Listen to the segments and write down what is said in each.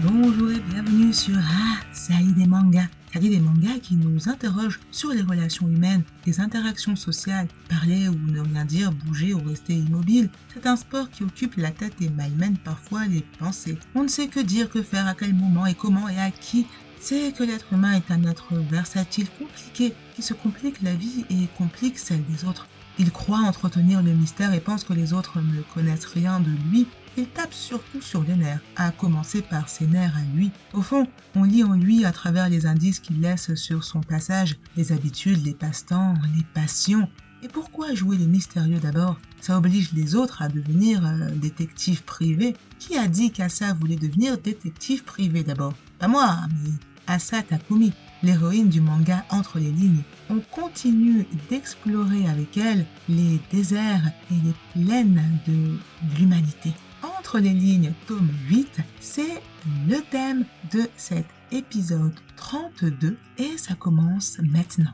Bonjour et bienvenue sur Asa lit des mangas. Asa lit des mangas qui nous interroge sur les relations humaines, les interactions sociales, parler ou ne rien dire, bouger ou rester immobile. C'est un sport qui occupe la tête et malmène parfois les pensées. On ne sait que dire, que faire, à quel moment et comment et à qui. C'est que l'être humain est un être versatile, compliqué, qui se complique la vie et complique celle des autres. Il croit entretenir le mystère et pense que les autres ne connaissent rien de lui. Il tape surtout sur les nerfs, à commencer par ses nerfs à lui. Au fond, on lit en lui à travers les indices qu'il laisse sur son passage, les habitudes, les passe-temps, les passions. Et pourquoi jouer les mystérieux d'abord? Ça oblige les autres à devenir détectives privés. Qui a dit qu'Asa voulait devenir détective privé d'abord? Pas moi, mais Assa Takumi, l'héroïne du manga Entre les Lignes. On continue d'explorer avec elle les déserts et les plaines de l'humanité. Entre les Lignes, tome 8, c'est le thème de cet épisode 32 et ça commence maintenant.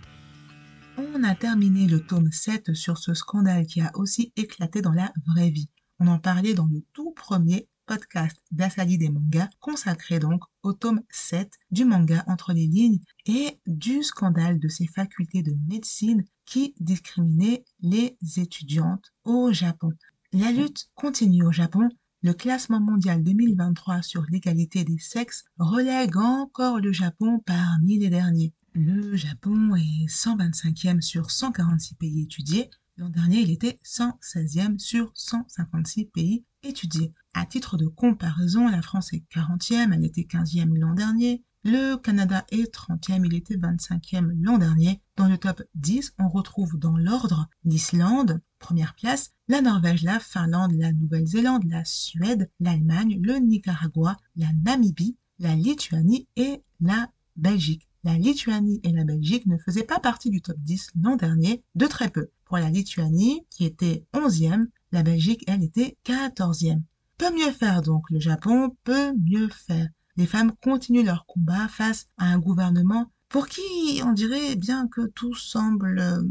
On a terminé le tome 7 sur ce scandale qui a aussi éclaté dans la vraie vie. On en parlait dans le tout premier podcast d'Asa lit des mangas, consacré donc au tome 7 du manga Entre les Lignes et du scandale de ces facultés de médecine qui discriminaient les étudiantes au Japon. La lutte continue au Japon. Le classement mondial 2023 sur l'égalité des sexes relègue encore le Japon parmi les derniers. Le Japon est 125e sur 146 pays étudiés. L'an dernier, il était 116e sur 156 pays étudiés. À titre de comparaison, la France est 40e, elle était 15e l'an dernier. Le Canada est 30e, il était 25e l'an dernier. Dans le top 10, on retrouve dans l'ordre l'Islande, première place, la Norvège, la Finlande, la Nouvelle-Zélande, la Suède, l'Allemagne, le Nicaragua, la Namibie, la Lituanie et la Belgique. La Lituanie et la Belgique ne faisaient pas partie du top 10 l'an dernier, de très peu. Pour la Lituanie, qui était 11e, la Belgique, elle, était 14e. Peut mieux faire donc, le Japon peut mieux faire. Les femmes continuent leur combat face à un gouvernement pour qui on dirait bien que tout semble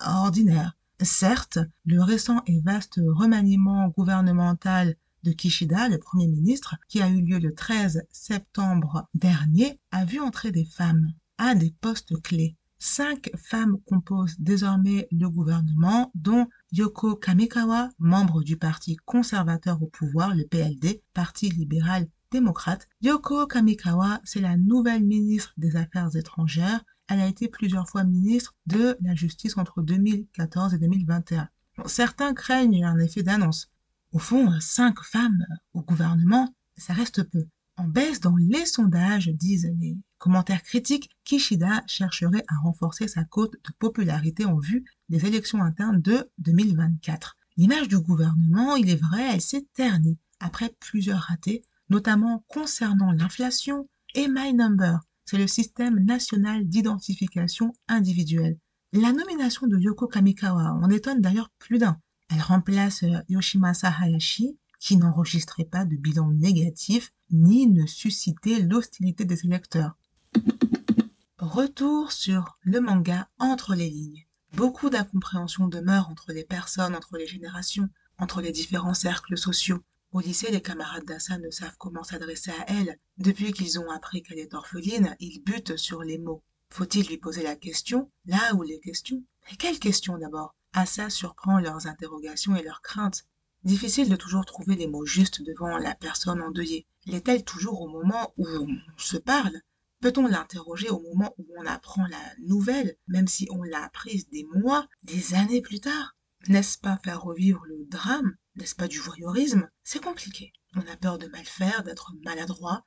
ordinaire. Certes, le récent et vaste remaniement gouvernemental de Kishida, le Premier ministre, qui a eu lieu le 13 septembre dernier, a vu entrer des femmes à des postes clés. 5 femmes composent désormais le gouvernement, dont Yoko Kamikawa, membre du parti conservateur au pouvoir, le PLD, parti libéral démocrate. Yoko Kamikawa, c'est la nouvelle ministre des Affaires étrangères. Elle a été plusieurs fois ministre de la Justice entre 2014 et 2021. Bon, certains craignent un effet d'annonce. Au fond, 5 femmes au gouvernement, ça reste peu. En baisse dans les sondages, disent les commentaires critiques, Kishida chercherait à renforcer sa cote de popularité en vue des élections internes de 2024. L'image du gouvernement, il est vrai, elle s'est ternie après plusieurs ratés, notamment concernant l'inflation et My Number, c'est le système national d'identification individuelle. La nomination de Yoko Kamikawa en étonne d'ailleurs plus d'un. Elle remplace Yoshimasa Hayashi, qui n'enregistrait pas de bilan négatif, ni ne suscitait l'hostilité des électeurs. Retour sur le manga Entre les Lignes. Beaucoup d'incompréhension demeure entre les personnes, entre les générations, entre les différents cercles sociaux. Au lycée, les camarades d'Asa ne savent comment s'adresser à elle. Depuis qu'ils ont appris qu'elle est orpheline, ils butent sur les mots. Faut-il lui poser la question, là où les questions? Mais quelle question d'abord? Asa surprend leurs interrogations et leurs craintes. Difficile de toujours trouver les mots justes devant la personne endeuillée. L'est-elle toujours au moment où on se parle? Peut-on l'interroger au moment où on apprend la nouvelle, même si on l'a apprise des mois, des années plus tard? N'est-ce pas faire revivre le drame? N'est-ce pas du voyeurisme? C'est compliqué. On a peur de mal faire, d'être maladroit.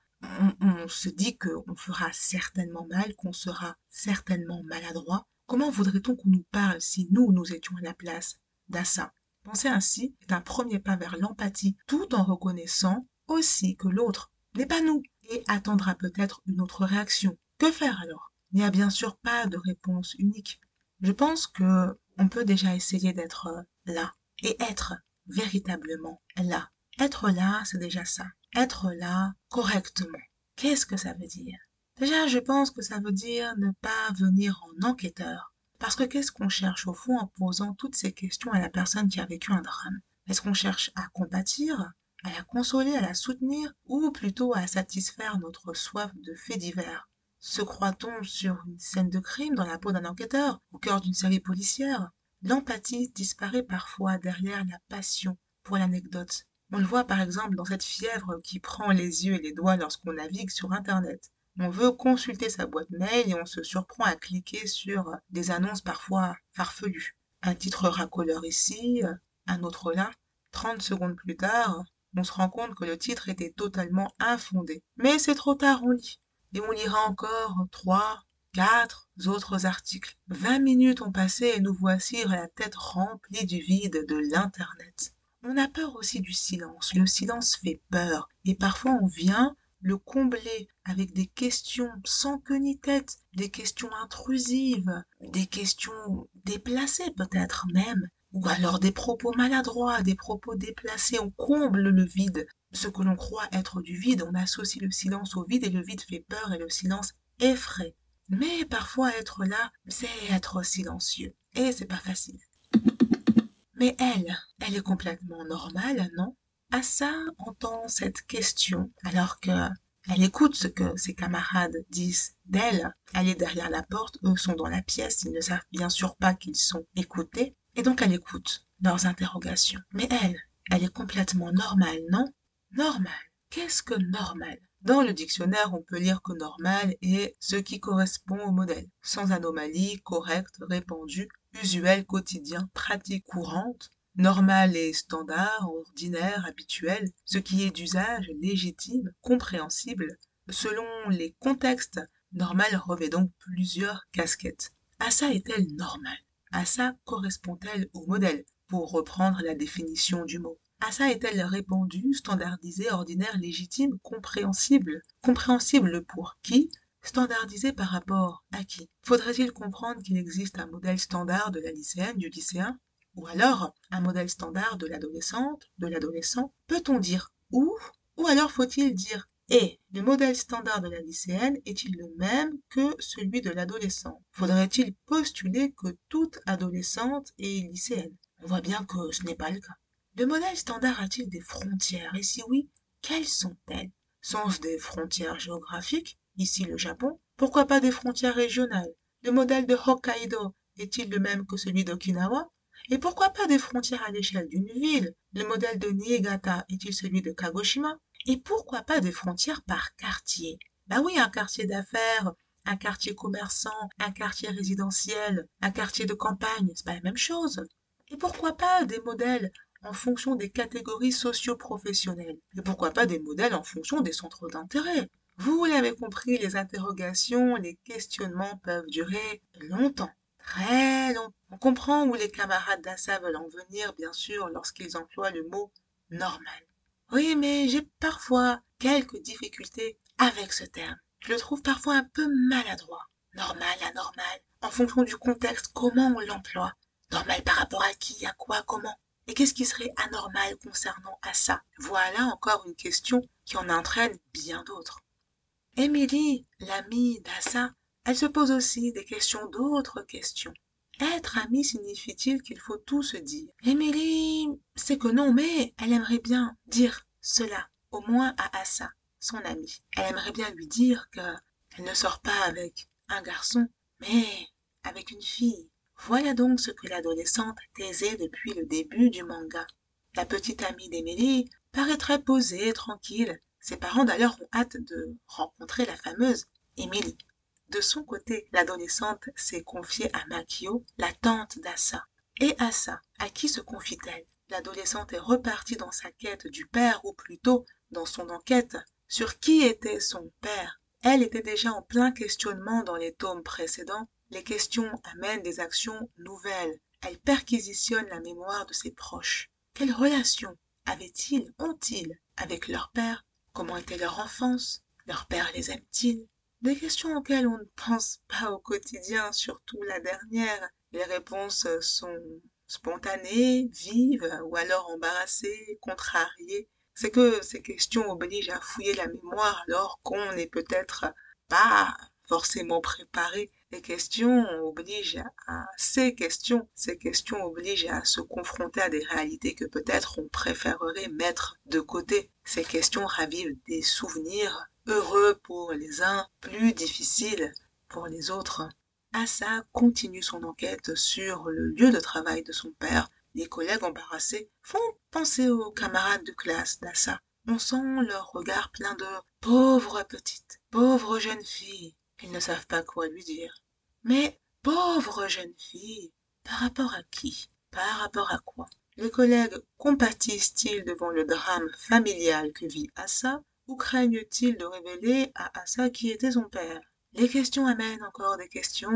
On se dit qu'on fera certainement mal, qu'on sera certainement maladroit. Comment voudrait-on qu'on nous parle si nous étions à la place d'Asa? Penser ainsi est un premier pas vers l'empathie, tout en reconnaissant aussi que l'autre n'est pas nous et attendra peut-être une autre réaction. Que faire alors? Il n'y a bien sûr pas de réponse unique. Je pense que on peut déjà essayer d'être là et être véritablement là. Être là, c'est déjà ça. Être là correctement. Qu'est-ce que ça veut dire? Déjà, je pense que ça veut dire ne pas venir en enquêteur. Parce que qu'est-ce qu'on cherche au fond en posant toutes ces questions à la personne qui a vécu un drame? Est-ce qu'on cherche à compatir, à la consoler, à la soutenir, ou plutôt à satisfaire notre soif de faits divers. Se croit-on sur une scène de crime dans la peau d'un enquêteur, au cœur d'une série policière? L'empathie disparaît parfois derrière la passion pour l'anecdote. On le voit par exemple dans cette fièvre qui prend les yeux et les doigts lorsqu'on navigue sur Internet. On veut consulter sa boîte mail et on se surprend à cliquer sur des annonces parfois farfelues. Un titre racoleur ici, un autre là. 30 secondes plus tard, on se rend compte que le titre était totalement infondé. Mais c'est trop tard, on lit. Et on lira encore 3, 4 autres articles. 20 minutes ont passé et nous voici la tête remplie du vide de l'Internet. On a peur aussi du silence. Le silence fait peur. Et parfois on vient le combler avec des questions sans queue ni tête, des questions intrusives, des questions déplacées peut-être même, ou alors des propos maladroits, des propos déplacés. On comble le vide. Ce que l'on croit être du vide, on associe le silence au vide et le vide fait peur et le silence effraie. Mais parfois être là, c'est être silencieux. Et c'est pas facile. Mais elle est complètement normale, non? Asa entend cette question alors qu'elle écoute ce que ses camarades disent d'elle. Elle est derrière la porte, eux sont dans la pièce, ils ne savent bien sûr pas qu'ils sont écoutés. Et donc elle écoute leurs interrogations. Mais elle est complètement normale, non? Normal. Qu'est-ce que normal? Dans le dictionnaire, on peut lire que normal est ce qui correspond au modèle. Sans anomalie, correct, répandu, usuel, quotidien, pratique courante. Normal et standard, ordinaire, habituel, ce qui est d'usage, légitime, compréhensible. Selon les contextes, normal revêt donc plusieurs casquettes. Asa est-elle normale? Asa correspond-elle au modèle, pour reprendre la définition du mot? Asa est-elle répandue, standardisée, ordinaire, légitime, compréhensible? Compréhensible pour qui? Standardisée par rapport à qui? Faudrait-il comprendre qu'il existe un modèle standard de la lycéenne, du lycéen? Ou alors, un modèle standard de l'adolescente, de l'adolescent? Peut-on dire « ou » ou alors faut-il dire « et » Le modèle standard de la lycéenne est-il le même que celui de l'adolescent? Faudrait-il postuler que toute adolescente est lycéenne? On voit bien que ce n'est pas le cas. Le modèle standard a-t-il des frontières? Et si oui, quelles sont-elles? Sont-ce des frontières géographiques? Ici le Japon? Pourquoi pas des frontières régionales? Le modèle de Hokkaido est-il le même que celui d'Okinawa? Et pourquoi pas des frontières à l'échelle d'une ville? Le modèle de Niigata est-il celui de Kagoshima? Et pourquoi pas des frontières par quartier? Bah oui, un quartier d'affaires, un quartier commerçant, un quartier résidentiel, un quartier de campagne, c'est pas la même chose. Et pourquoi pas des modèles en fonction des catégories socio-professionnelles? Et pourquoi pas des modèles en fonction des centres d'intérêt? Vous l'avez compris, les interrogations, les questionnements peuvent durer longtemps. Très long. On comprend où les camarades d'Assa veulent en venir, bien sûr, lorsqu'ils emploient le mot « normal ». Oui, mais j'ai parfois quelques difficultés avec ce terme. Je le trouve parfois un peu maladroit. Normal, anormal, en fonction du contexte, comment on l'emploie? Normal par rapport à qui, à quoi, comment? Et qu'est-ce qui serait anormal concernant Assa? Voilà encore une question qui en entraîne bien d'autres. Émilie, l'amie d'Assa, elle se pose aussi des questions d'autres questions. Être amie signifie-t-il qu'il faut tout se dire? Émilie, c'est que non, mais elle aimerait bien dire cela, au moins à Assa, son amie. Elle aimerait bien lui dire qu'elle ne sort pas avec un garçon, mais avec une fille. Voilà donc ce que l'adolescente taisait depuis le début du manga. La petite amie d'Émilie paraîtrait posée, tranquille. Ses parents d'ailleurs ont hâte de rencontrer la fameuse Émilie. De son côté, l'adolescente s'est confiée à Makyo, la tante d'Asa. Et Asa, à qui se confie-t-elle? L'adolescente est repartie dans sa quête du père, ou plutôt dans son enquête sur qui était son père. Elle était déjà en plein questionnement dans les tomes précédents. Les questions amènent des actions nouvelles. Elle perquisitionne la mémoire de ses proches. Quelle relation avaient-ils, ont-ils avec leur père? Comment était leur enfance? Leur père les aime-t-il? Des questions auxquelles on ne pense pas au quotidien, surtout la dernière. Les réponses sont spontanées, vives, ou alors embarrassées, contrariées. C'est que ces questions obligent à fouiller la mémoire alors qu'on n'est peut-être pas forcément préparé. Ces questions obligent à se confronter à des réalités que peut-être on préférerait mettre de côté. Ces questions ravivent des souvenirs heureux pour les uns, plus difficiles pour les autres. Asa continue son enquête sur le lieu de travail de son père. Les collègues embarrassés font penser aux camarades de classe d'Asa. On sent leur regard plein de « pauvre petite, pauvre jeune fille ». Ils ne savent pas quoi lui dire. Mais « pauvre jeune fille », par rapport à qui? Par rapport à quoi? Les collègues compatissent-ils devant le drame familial que vit Asa ou craignent-ils de révéler à Asa qui était son père? Les questions amènent encore des questions,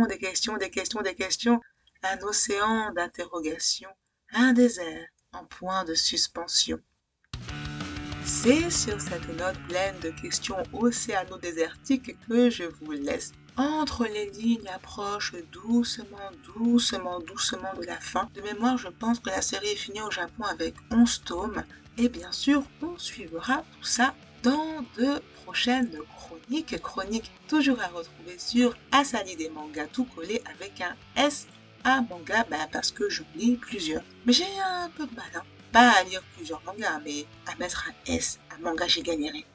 un océan d'interrogations, un désert en point de suspension. C'est sur cette note pleine de questions océano-désertiques que je vous laisse. Entre les lignes approche doucement de la fin. De mémoire, je pense que la série est finie au Japon avec 11 tomes. Et bien sûr, on suivra tout ça dans de prochaines chroniques. Chroniques toujours à retrouver sur Assa lit des mangas, tout collé avec un S à manga, parce que j'en lis plusieurs. Mais j'ai un peu de mal, pas à lire plusieurs mangas, mais à mettre un S à manga, j'ai galéré,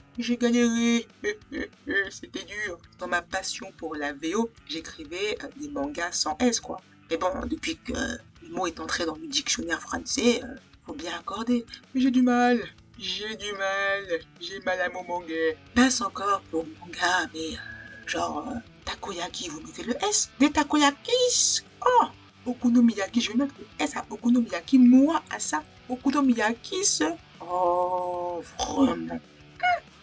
c'était dur. Dans ma passion pour la VO, j'écrivais des mangas sans S, quoi. Mais bon, depuis que le mot est entré dans le dictionnaire français, faut bien accorder. Mais j'ai mal à mon manga. Passe encore pour manga, mais Takoyaki, vous mettez le S, des Takoyakis. Oh, Okonomiyaki, je vais mettre le S à Okonomiyaki, moi à ça, Okonomiyakis. Oh, vraiment.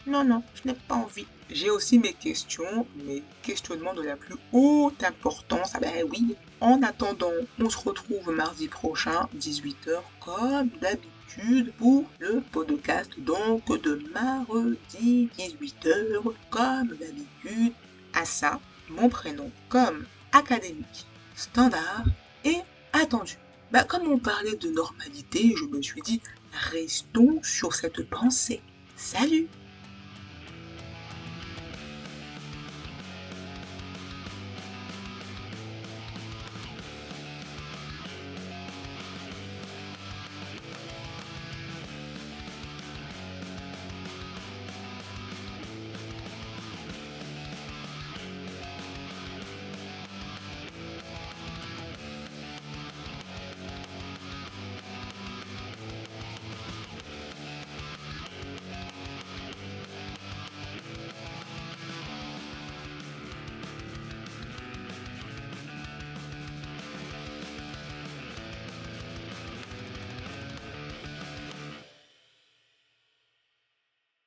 Non, je n'ai pas envie. J'ai aussi mes questions, mes questionnements de la plus haute importance. Ah ben oui. En attendant, on se retrouve mardi prochain, 18h, comme d'habitude, pour le podcast. Donc, de mardi, 18h, comme d'habitude, Assa, mon prénom, comme académique, standard et attendu. Comme on parlait de normalité, je me suis dit, restons sur cette pensée. Salut!